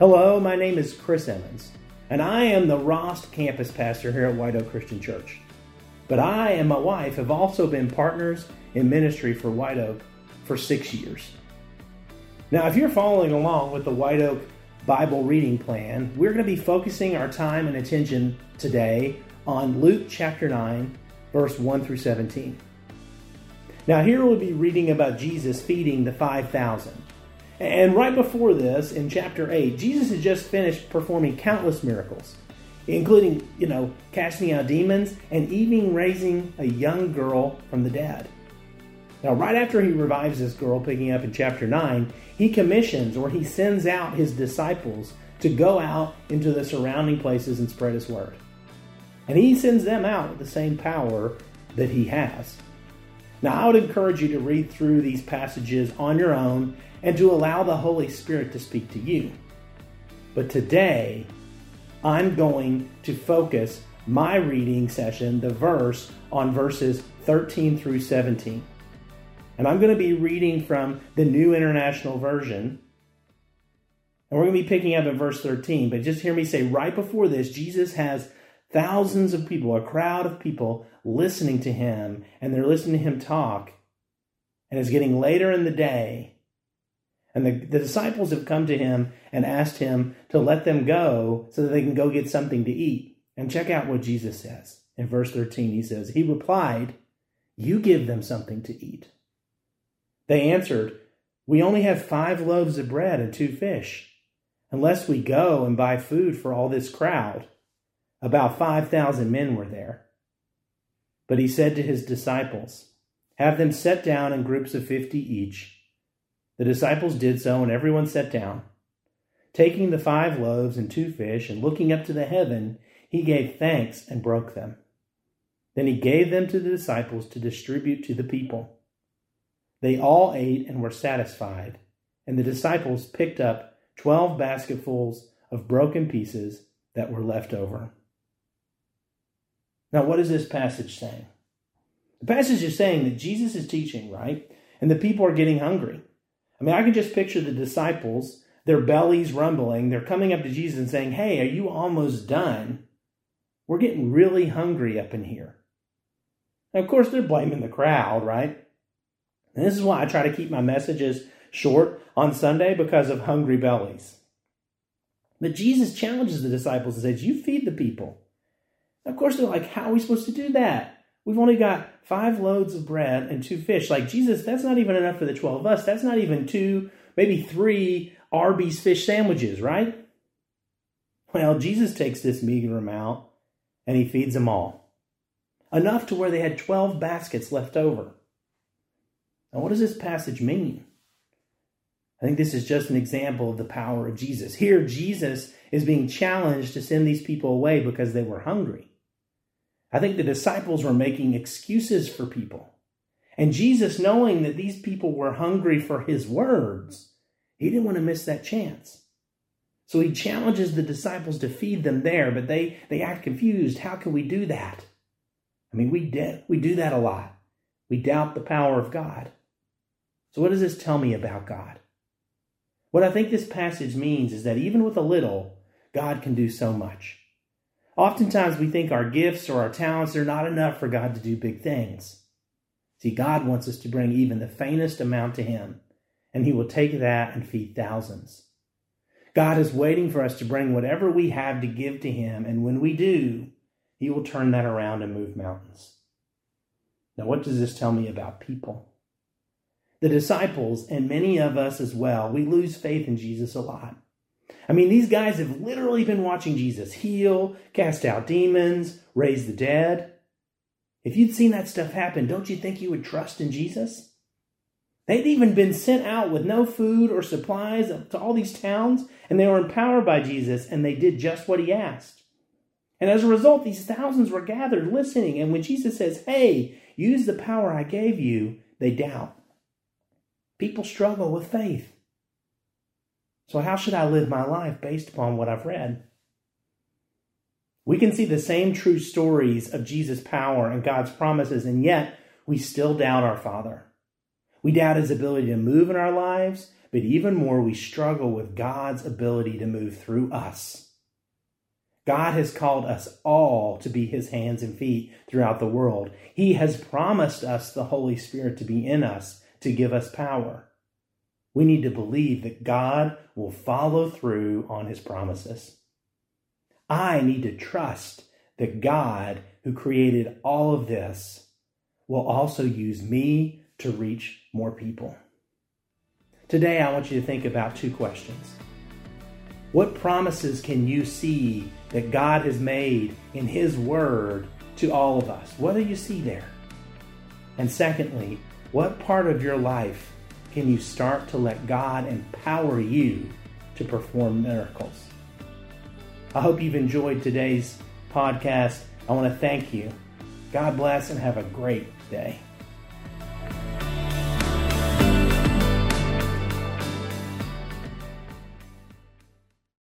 Hello, my name is Chris Emmons, and I am the Rost campus pastor here at White Oak Christian Church. But I and my wife have also been partners in ministry for White Oak for 6 years. Now, if you're following along with the White Oak Bible Reading Plan, we're going to be focusing our time and attention today on Luke chapter 9, verse 1 through 17. Now, here we'll be reading about Jesus feeding the 5,000. And right before this, in chapter 8, Jesus had just finished performing countless miracles, including, casting out demons and even raising a young girl from the dead. Now, right after he revives this girl, picking up in chapter 9, he commissions or he sends out his disciples to go out into the surrounding places and spread his word. And he sends them out with the same power that he has. Now, I would encourage you to read through these passages on your own and to allow the Holy Spirit to speak to you. But today, I'm going to focus my reading session, on verses 13 through 17. And I'm going to be reading from the New International Version. And we're going to be picking up in verse 13. But just hear me say, right before this, Jesus has thousands of people, a crowd of people listening to him, and they're listening to him talk. And it's getting later in the day. And the disciples have come to him and asked him to let them go so that they can go get something to eat. And check out what Jesus says. In verse 13, he says, he replied, "You give them something to eat." They answered, "We only have 5 loaves of bread and 2 fish, unless we go and buy food for all this crowd." About 5,000 men were there. But he said to his disciples, "Have them set down in groups of 50 each." The disciples did so, and everyone sat down. Taking the 5 loaves and 2 fish, and looking up to the heaven, he gave thanks and broke them. Then he gave them to the disciples to distribute to the people. They all ate and were satisfied, and the disciples picked up 12 basketfuls of broken pieces that were left over. Now, what is this passage saying? The passage is saying that Jesus is teaching, right? And the people are getting hungry. I can just picture the disciples, their bellies rumbling. They're coming up to Jesus and saying, "Hey, are you almost done? We're getting really hungry up in here." Now, of course, they're blaming the crowd, right? And this is why I try to keep my messages short on Sunday, because of hungry bellies. But Jesus challenges the disciples and says, "You feed the people." Of course, they're like, "How are we supposed to do that? We've only got 5 loaves of bread and 2 fish. Like, Jesus, that's not even enough for the 12 of us. That's not even 2, maybe 3 Arby's fish sandwiches, right?" Well, Jesus takes this meager amount and he feeds them all. Enough to where they had 12 baskets left over. Now, what does this passage mean? I think this is just an example of the power of Jesus. Here, Jesus is being challenged to send these people away because they were hungry. I think the disciples were making excuses for people. And Jesus, knowing that these people were hungry for his words, he didn't want to miss that chance. So he challenges the disciples to feed them there, but they act confused. How can we do that? We do that a lot. We doubt the power of God. So what does this tell me about God? What I think this passage means is that even with a little, God can do so much. Oftentimes we think our gifts or our talents are not enough for God to do big things. See, God wants us to bring even the faintest amount to him, and he will take that and feed thousands. God is waiting for us to bring whatever we have to give to him, and when we do, he will turn that around and move mountains. Now, what does this tell me about people? The disciples, and many of us as well, we lose faith in Jesus a lot. These guys have literally been watching Jesus heal, cast out demons, raise the dead. If you'd seen that stuff happen, don't you think you would trust in Jesus? They'd even been sent out with no food or supplies to all these towns, and they were empowered by Jesus, and they did just what he asked. And as a result, these thousands were gathered listening, and when Jesus says, "Hey, use the power I gave you," they doubt. People struggle with faith. So how should I live my life based upon what I've read? We can see the same true stories of Jesus' power and God's promises, and yet we still doubt our Father. We doubt his ability to move in our lives but even more, we struggle with God's ability to move through us. God has called us all to be his hands and feet throughout the world. He has promised us the Holy Spirit to be in us, to give us power. We need to believe that God will follow through on his promises. I need to trust that God, who created all of this, will also use me to reach more people. Today, I want you to think about two questions. What promises can you see that God has made in his word to all of us? What do you see there? And secondly, what part of your life can you start to let God empower you to perform miracles? I hope you've enjoyed today's podcast. I want to thank you. God bless and have a great day.